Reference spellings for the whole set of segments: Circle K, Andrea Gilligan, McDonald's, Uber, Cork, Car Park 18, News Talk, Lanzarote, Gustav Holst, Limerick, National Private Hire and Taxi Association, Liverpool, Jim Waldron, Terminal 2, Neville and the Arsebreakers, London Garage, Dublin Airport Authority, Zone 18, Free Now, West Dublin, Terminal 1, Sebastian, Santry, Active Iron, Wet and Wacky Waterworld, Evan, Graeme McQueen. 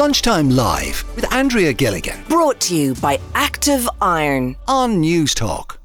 Lunchtime Live with Andrea Gilligan. Brought to you by Active Iron on News Talk.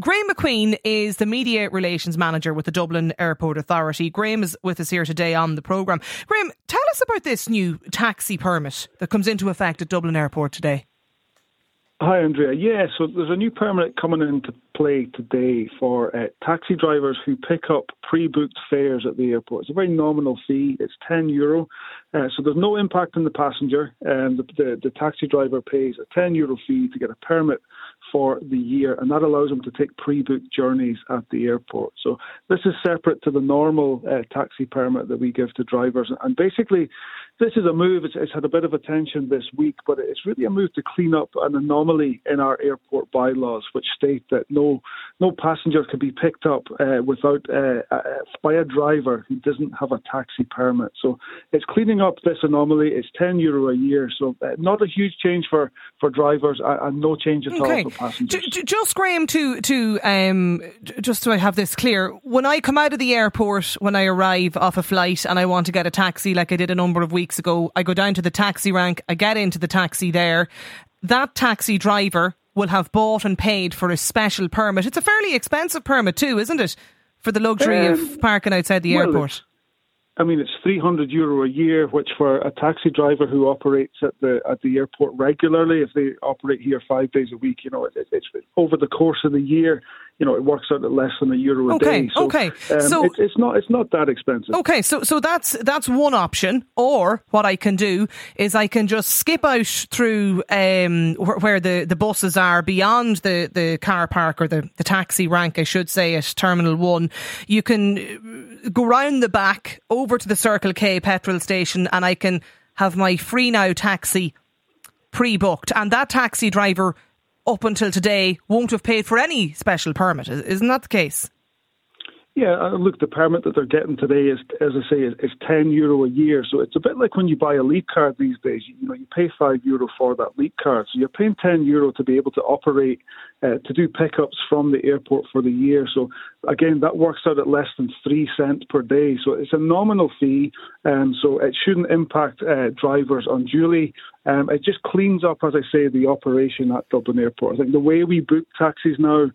Graeme McQueen is the Media Relations Manager with the Dublin Airport Authority. Graeme is with us here today on the programme. Graeme, tell us about this new taxi permit that comes into effect at Dublin Airport today. Hi, Andrea. Yeah, so there's a new permit coming into play today for taxi drivers who pick up pre-booked fares at the airport. It's a very nominal fee. It's €10. So there's no impact on the passenger. The taxi driver pays a €10 fee to get a permit for the year, and that allows them to take pre-booked journeys at the airport. So this is separate to the normal taxi permit that we give to drivers. And basically, this is a move. It's had a bit of attention this week, but it's really a move to clean up an anomaly in our airport bylaws, which state that no passenger can be picked up by a driver who doesn't have a taxi permit. So it's cleaning up this anomaly. It's €10 a year, so not a huge change for drivers, and no change at all for passengers. Just, Graeme, just so I have this clear, when I come out of the airport, when I arrive off a flight and I want to get a taxi, like I did a number of weeks ago, I go down to the taxi rank, I get into the taxi there. That taxi driver will have bought and paid for a special permit. It's a fairly expensive permit too, isn't it, for the luxury of parking outside the airport? It's €300 a year, which for a taxi driver who operates at the airport regularly, if they operate here 5 days a week, it's over the course of the year, it works out at less than €1 a day. So, it's not that expensive. Okay, so that's one option. Or what I can do is I can just skip out through where the buses are beyond the car park, or the taxi rank, I should say, at Terminal 1. You can go round the back over to the Circle K petrol station, and I can have my Free Now taxi pre-booked. And that taxi driver, up until today, won't have paid for any special permit. Isn't that the case? Yeah, look, the permit that they're getting today is, as I say, is €10 a year. So it's a bit like when you buy a leap card these days. You pay €5 for that leap card. So you're paying €10 to be able to operate, to do pickups from the airport for the year. So again, that works out at less than 3 cents per day. So it's a nominal fee, so it shouldn't impact drivers unduly. It just cleans up, as I say, the operation at Dublin Airport. I think the way we book taxis now,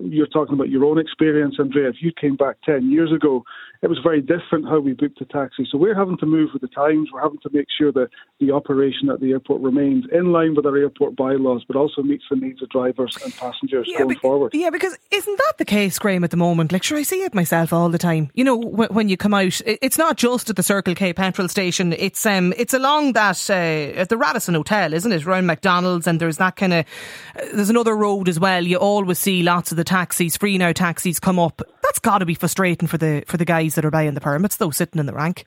you're talking about your own experience, Andrea. If you came back 10 years ago, it was very different how we booked a taxi. So we're having to move with the times. We're having to make sure that the operation at the airport remains in line with our airport bylaws, but also meets the needs of drivers and passengers going forward. Yeah, because isn't that the case, Graeme, at the moment? Like, sure, I see it myself all the time. When you come out, it's not just at the Circle K petrol station. It's along that at the Radisson Hotel, isn't it? Around McDonald's, and there's that kind of there's another road as well. You always see lots of the taxis, Free Now taxis, come up. That's got to be frustrating for the guys that are buying the permits, though, sitting in the rank.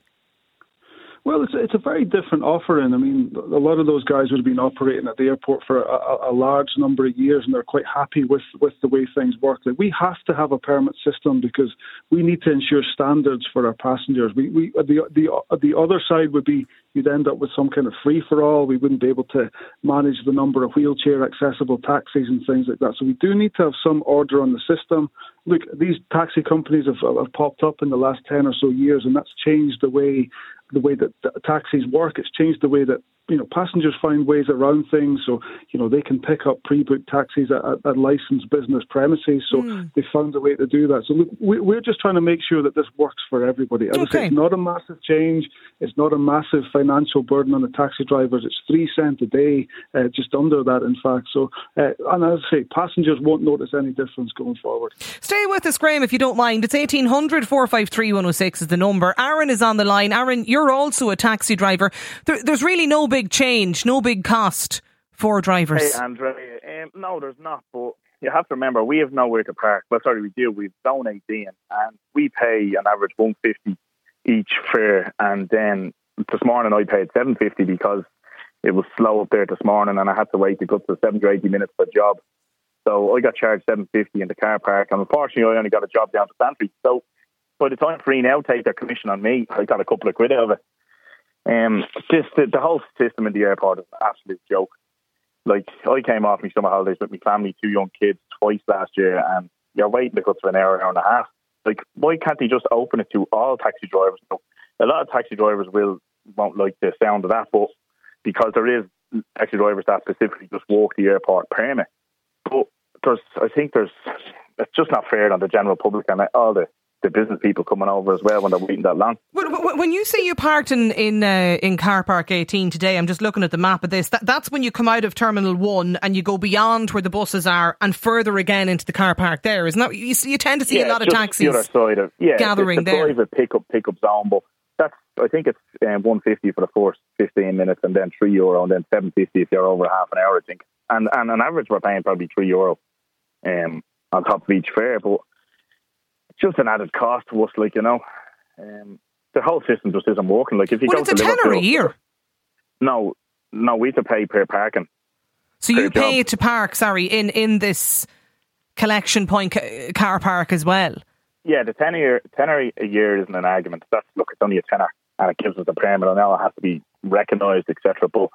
Well, it's a very different offering. A lot of those guys would have been operating at the airport for a large number of years, and they're quite happy with the way things work. Like, we have to have a permit system because we need to ensure standards for our passengers. The other side would be you'd end up with some kind of free-for-all. We wouldn't be able to manage the number of wheelchair-accessible taxis and things like that. So we do need to have some order on the system. Look, these taxi companies have popped up in the last 10 or so years, and that's changed the way that taxis work. It's changed the way that passengers find ways around things. So, they can pick up pre-booked taxis at licensed business premises. So they found a way to do that. So look, we're just trying to make sure that this works for everybody. As I say, it's not a massive change. It's not a massive financial burden on the taxi drivers. It's 3 cents a day, just under that, in fact. So, and as I say, passengers won't notice any difference going forward. Stay with us, Graeme, if you don't mind. It's 1800 453 106 is the number. Aaron is on the line. Aaron, you're also a taxi driver. There's really no big change, no big cost for drivers. Hey, Andrea, no, there's not, but you have to remember we have nowhere to park. Well, sorry, we do. We've Zone 18 and we pay an average $1.50 each fare, and then this morning I paid $7.50 because it was slow up there this morning and I had to wait to go to 70 or 80 minutes for a job. So I got charged $7.50 in the car park, and unfortunately I only got a job down to Santry. So by the time Free Now take their commission on me, I got a couple of quid out of it. Just the whole system in the airport is an absolute joke. Like, I came off my summer holidays with my family, 2 young kids, twice last year, and you're waiting to go to an hour and a half. Like, why can't they just open it to all taxi drivers? A lot of taxi drivers will won't like the sound of that, but because there is taxi drivers that specifically just walk the airport permit. But it's just not fair on the general public and all the business people coming over as well when they're waiting that long. When you say you parked in Car Park 18 today, I'm just looking at the map of this, that's when you come out of Terminal 1 and you go beyond where the buses are and further again into the car park there, isn't that? You tend to see a lot of taxis the other side of, gathering it's there. Yeah, private pick-up zone, but that's, I think it's €1.50 for the first 15 minutes and then €3 and then €7.50 if you're over half an hour, I think. And on average, we're paying probably €3 on top of each fare, but it's just an added cost to us, like, you know. The whole system just isn't working. Like, if you go to Liverpool, it's a tenner a year. No, we have to pay per parking. So you pay to park, in this collection point car park as well? Yeah, the tenner a year isn't an argument. It's only a tenner, and it gives us a permit, and now it has to be recognised, etc. But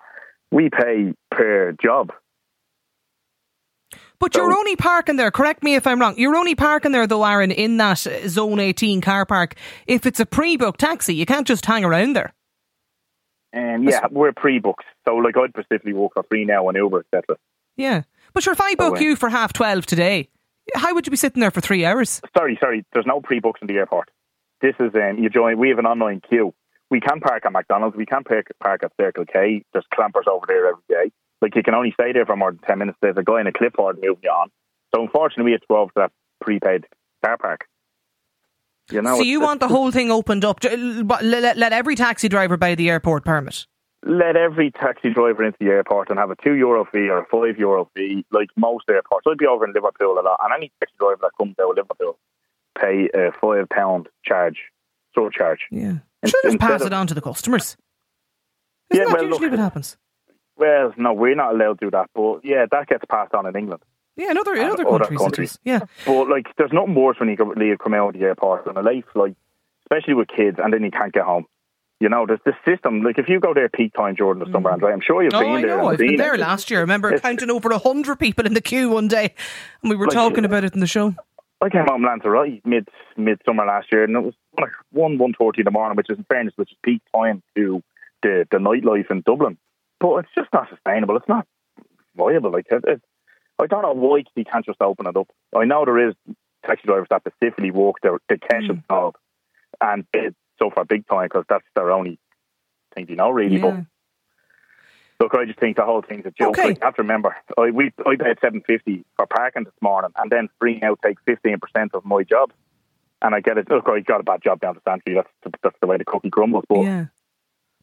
we pay per job. But you're only parking there, correct me if I'm wrong, you're only parking there though, Aaron, in that Zone 18 car park. If it's a pre-booked taxi, you can't just hang around there. We're pre-booked. So like I'd specifically walk for Free Now and Uber, etc. Yeah. But sure, if I book you for 12:30 today, how would you be sitting there for 3 hours? Sorry, there's no pre-books in the airport. This is, we have an online queue. We can park at McDonald's, we can park at Circle K, there's clampers over there every day. Like, you can only stay there for more than 10 minutes. There's a guy in a clipboard moving you on. So, unfortunately, we have to go over to that prepaid car park. You know, so you want the whole thing opened up? Let every taxi driver buy the airport permit? Let every taxi driver into the airport and have a €2 fee or a €5 fee, like most airports. I'd be over in Liverpool a lot. And any taxi driver that comes out of Liverpool pay a £5 surcharge. Yeah. Should just pass it on to the customers. Isn't that usually what happens? Well, no, we're not allowed to do that. But yeah, that gets passed on in England. Yeah, in other countries. Yeah. But like, there's nothing worse when you come out of the airport on a late flight, especially with kids, and then you can't get home. You know, there's this system. Like, if you go there peak time, Jordan, or somewhere, Andrea, I'm sure you've been there. Oh, I know. I've been there last year. I remember counting over 100 people in the queue one day, and we were talking about it in the show. I came home Lanzarote midsummer last yeyear, and it was like 1:30 in the morning, which is, in fairness, which is peak time to the nightlife in Dublin. But it's just not sustainable. It's not viable. Like, I don't know why you can't just open it up. I know there is taxi drivers that specifically walk the cash involved, and it's so far big time because that's their only thing, you know, really. Yeah. But look, I just think the whole thing's a joke. Okay. Like, I have to remember, I paid $7.50 for parking this morning, and then Free Now take 15% of my job, and I get it. Look, I got a bad job down the Santry. That's the way the cookie crumbles. But. Yeah.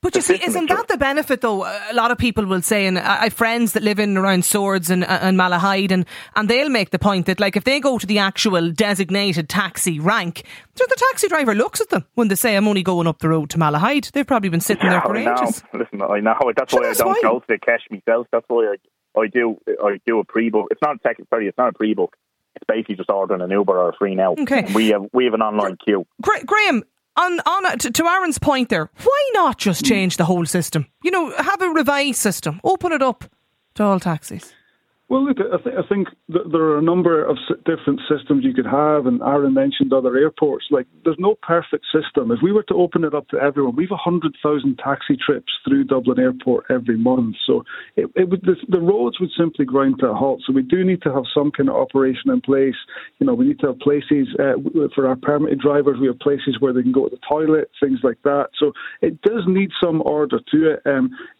But you see, isn't that the benefit, though? A lot of people will say, and I have friends that live in around Swords and Malahide, and they'll make the point that, like, if they go to the actual designated taxi rank, the taxi driver looks at them when they say, I'm only going up the road to Malahide. They've probably been sitting there for ages. Listen, I know. That's why I don't go to the cash myself. That's why I do a pre-book. It's not a pre-book. It's basically just ordering an Uber or a Free Now. Okay. We have an online queue. Graeme, to Aaron's point there, why not just change the whole system? You know, have a revised system, open it up to all taxis. Well, look, I think that there are a number of different systems you could have, and Aaron mentioned other airports. Like, there's no perfect system. If we were to open it up to everyone, we've 100,000 taxi trips through Dublin Airport every month. So the roads would simply grind to a halt. So we do need to have some kind of operation in place. You know, we need to have places for our permitted drivers. We have places where they can go to the toilet, things like that. So it does need some order to it.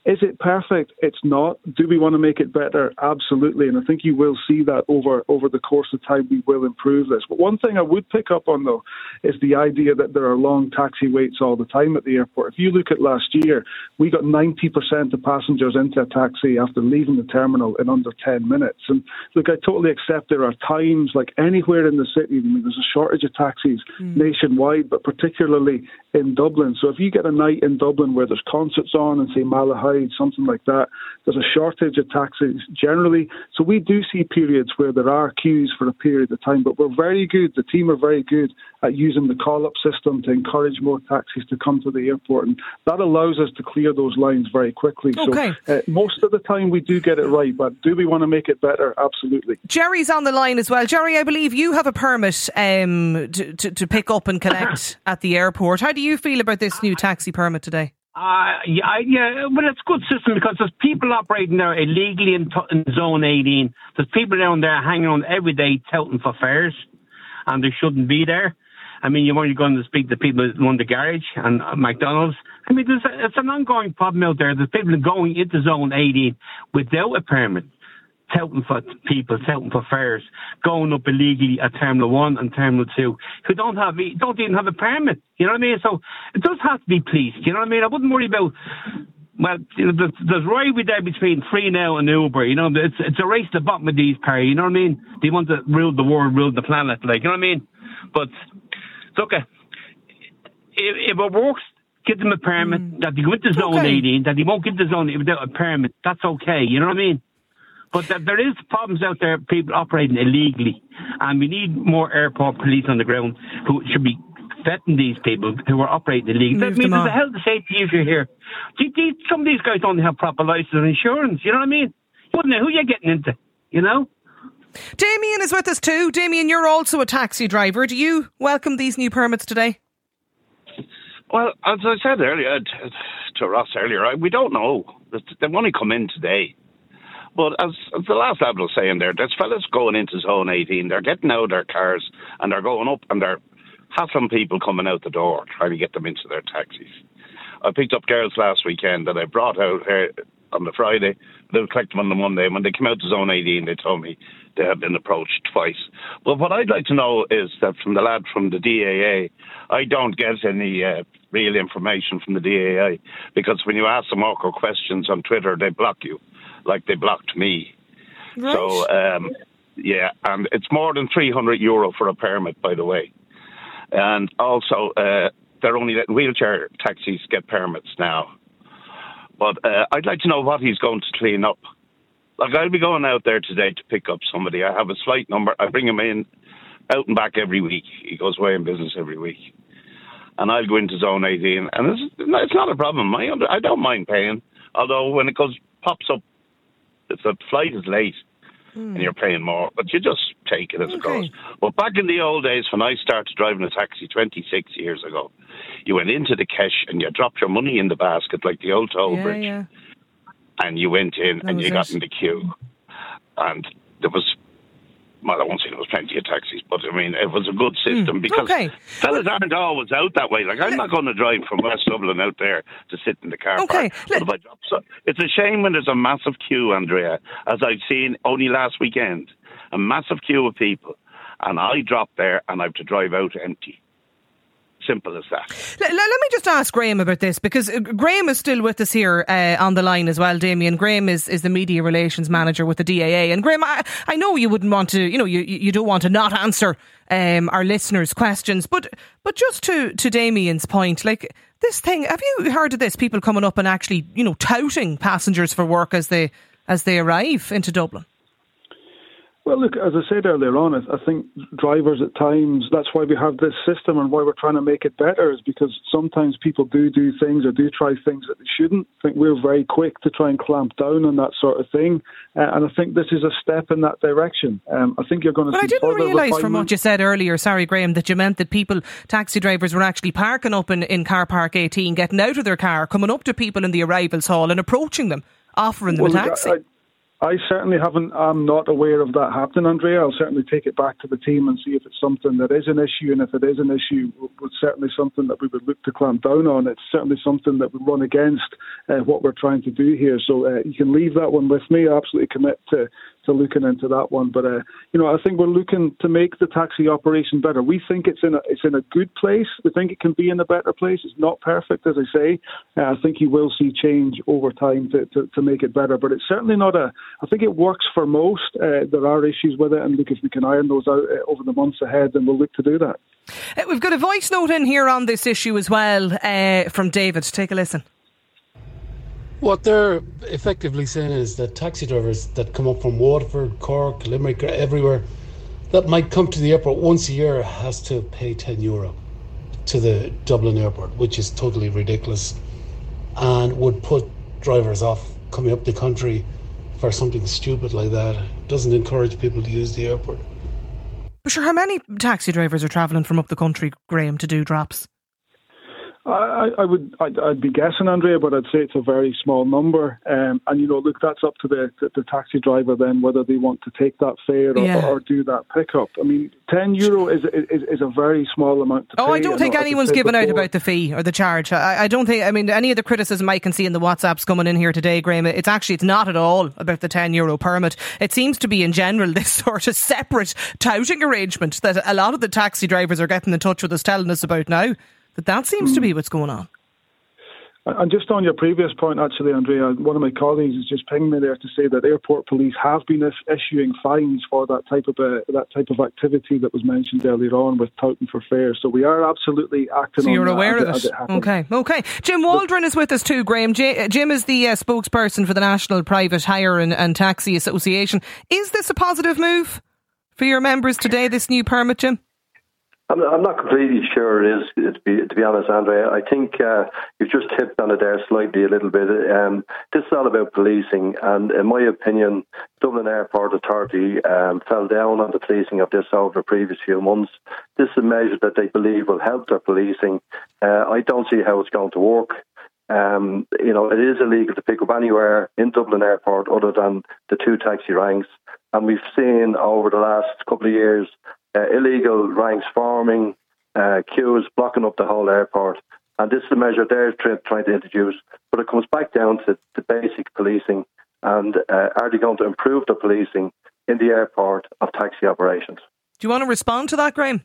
Is it perfect? It's not. Do we want to make it better? Absolutely. And I think you will see that over the course of time, we will improve this. But one thing I would pick up on, though, is the idea that there are long taxi waits all the time at the airport. If you look at last year, we got 90% of passengers into a taxi after leaving the terminal in under 10 minutes. And look, I totally accept there are times, like anywhere in the city, I mean, there's a shortage of taxis nationwide, but particularly in Dublin. So if you get a night in Dublin where there's concerts on and say Malahide, something like that, there's a shortage of taxis generally. So we do see periods where there are queues for a period of time, but we're very good, the team are very good at using the call-up system to encourage more taxis to come to the airport, and that allows us to clear those lines very quickly. Okay. So most of the time we do get it right, but do we want to make it better? Absolutely. Jerry's on the line as well. Jerry, I believe you have a permit to pick up and collect at the airport. How do you feel about this new taxi permit today? Yeah, well, it's a good system because there's people operating there illegally in Zone 18. There's people down there hanging on every day touting for fares, and they shouldn't be there. I mean, you're only going to speak to people at London Garage and McDonald's. I mean, it's an ongoing problem out there. There's people going into Zone 18 without a permit, touting for people, touting for fares, going up illegally at Terminal 1 and Terminal 2, who don't even have a permit. You know what I mean? So it does have to be policed. You know what I mean? I wouldn't worry about... Well, you know, there's rivalry there between Free Now and Uber. You know, it's a race to the bottom of these parties. You know what I mean? They want to rule the world, rule the planet. Like, you know what I mean? But... Look, if it works, give them a permit that they go into Zone 18, that they won't get the Zone without a permit. That's okay, you know what I mean? But there is problems out there, people operating illegally, and we need more airport police on the ground who should be vetting these people who are operating illegally. That means there's a health and safety issue here. Some of these guys don't have proper license and insurance, you know what I mean? You wouldn't know who you're getting into, you know? Damien is with us too. Damien, you're also a taxi driver. Do you welcome these new permits today? Well, as I said earlier, to Ross earlier, we don't know. They've only come in today. But as the last lad was saying there, there's fellas going into Zone 18. They're getting out of their cars and they're going up and they're hassling people coming out the door, trying to get them into their taxis. I picked up girls last weekend that I brought out here on the Friday. They would collect them on the Monday. When they came out to Zone 18, they told me they had been approached twice. But what I'd like to know is that from the lad from the DAA, I don't get any real information from the DAA, because when you ask them awkward questions on Twitter, they block you, like they blocked me. Right. So, yeah, and it's more than €300 for a permit, by the way. And also, they're only letting wheelchair taxis get permits now. But I'd like to know what he's going to clean up. Like, I'll be going out there today to pick up somebody. I have his flight number. I bring him in, out and back every week. He goes away in business every week. And I'll go into Zone 18. And it's not a problem. I don't mind paying. Although when it pops up, if the flight is late and you're paying more, but you just take it as it goes. But back in the old days, when I started driving a taxi 26 years ago, you went into the cash and you dropped your money in the basket like the old toll bridge. Yeah. And you went in and you got in the queue. And there was, well, I won't say there was plenty of taxis, but I mean, it was a good system because fellas aren't always out that way. Like, I'm not going to drive from West Dublin out there to sit in the car park. It's a shame when there's a massive queue, Andrea, as I've seen only last weekend. A massive queue of people. And I drop there and I have to drive out empty. Simple as that. Let me just ask Graeme about this, because Graeme is still with us here on the line as well, Damien. Graeme is the media relations manager with the DAA. And Graeme, I know you wouldn't want to, you know, you don't want to not answer our listeners' questions, but just to Damien's point, like, this thing, have you heard of this? People coming up and actually, you know, touting passengers for work as they arrive into Dublin. Well, look, as I said earlier on, I think drivers at times, that's why we have this system and why we're trying to make it better, is because sometimes people do things or do try things that they shouldn't. I think we're very quick to try and clamp down on that sort of thing. And I think this is a step in that direction. I think you're going to see... But I didn't realise from what you said earlier, sorry, Graeme, that you meant that people, taxi drivers, were actually parking up in Car Park 18, getting out of their car, coming up to people in the arrivals hall and approaching them, offering them a taxi. I certainly haven't. I'm not aware of that happening, Andrea. I'll certainly take it back to the team and see if it's something that is an issue. And if it is an issue, it's certainly something that we would look to clamp down on. It's certainly something that would run against what we're trying to do here. So you can leave that one with me. I absolutely commit to looking into that one. But you know, I think we're looking to make the taxi operation better. We think it's in a good place. We think it can be in a better place. It's not perfect, as I say. I think you will see change over time to make it better. But it's certainly not a... I think it works for most. There are issues with it, and look, if we can iron those out over the months ahead, then we'll look to do that. We've got a voice note in here on this issue as well from David. Take a listen. What they're effectively saying is that taxi drivers that come up from Waterford, Cork, Limerick, everywhere, that might come to the airport once a year, has to pay €10 to the Dublin airport, which is totally ridiculous and would put drivers off coming up the country for something stupid like that. It doesn't encourage people to use the airport. Sure, how many taxi drivers are travelling from up the country, Graeme, to do drops? I'd be guessing, Andrea, but I'd say it's a very small number. And, you know, look, that's up to the taxi driver then, whether they want to take that fare or do that pickup. I mean, €10 is a very small amount to pay. Oh, I don't think anyone's given out about the fee or the charge. I don't think, I mean, any of the criticism I can see in the WhatsApps coming in here today, Graeme, it's not at all about the €10 permit. It seems to be, in general, this sort of separate touting arrangement that a lot of the taxi drivers are getting in touch with us telling us about now. That seems to be what's going on. And just on your previous point, actually, Andrea, one of my colleagues has just pinged me there to say that airport police have been issuing fines for that type of activity that was mentioned earlier on with touting for fare. So we are absolutely acting on that. So you're aware of it? Okay. Jim Waldron is with us too, Graeme. Jim is the spokesperson for the National Private Hire and Taxi Association. Is this a positive move for your members today, this new permit, Jim? I'm not completely sure it is, to be honest, Andrea. I think you've just tipped on it there slightly a little bit. This is all about policing, and in my opinion, Dublin Airport Authority fell down on the policing of this over the previous few months. This is a measure that they believe will help their policing. I don't see how it's going to work. You know, it is illegal to pick up anywhere in Dublin Airport other than the two taxi ranks, and we've seen over the last couple of years illegal ranks forming, queues blocking up the whole airport. And this is a measure they're trying to introduce. But it comes back down to the basic policing. And are they going to improve the policing in the airport of taxi operations? Do you want to respond to that, Graeme?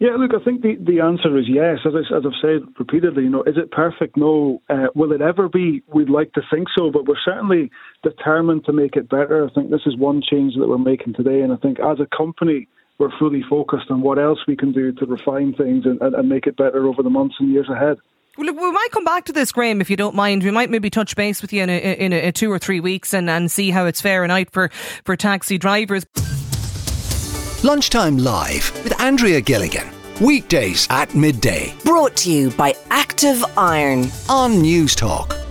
Yeah, look, I think the answer is yes. As I've said repeatedly, you know, is it perfect? No. Will it ever be? We'd like to think so, but we're certainly determined to make it better. I think this is one change that we're making today, and I think as a company, we're fully focused on what else we can do to refine things and make it better over the months and years ahead. Well, we might come back to this, Graeme, if you don't mind. We might maybe touch base with you in 2 or 3 weeks and see how it's faring out for taxi drivers. Lunchtime Live with Andrea Gilligan. Weekdays at midday. Brought to you by Active Iron on News Talk.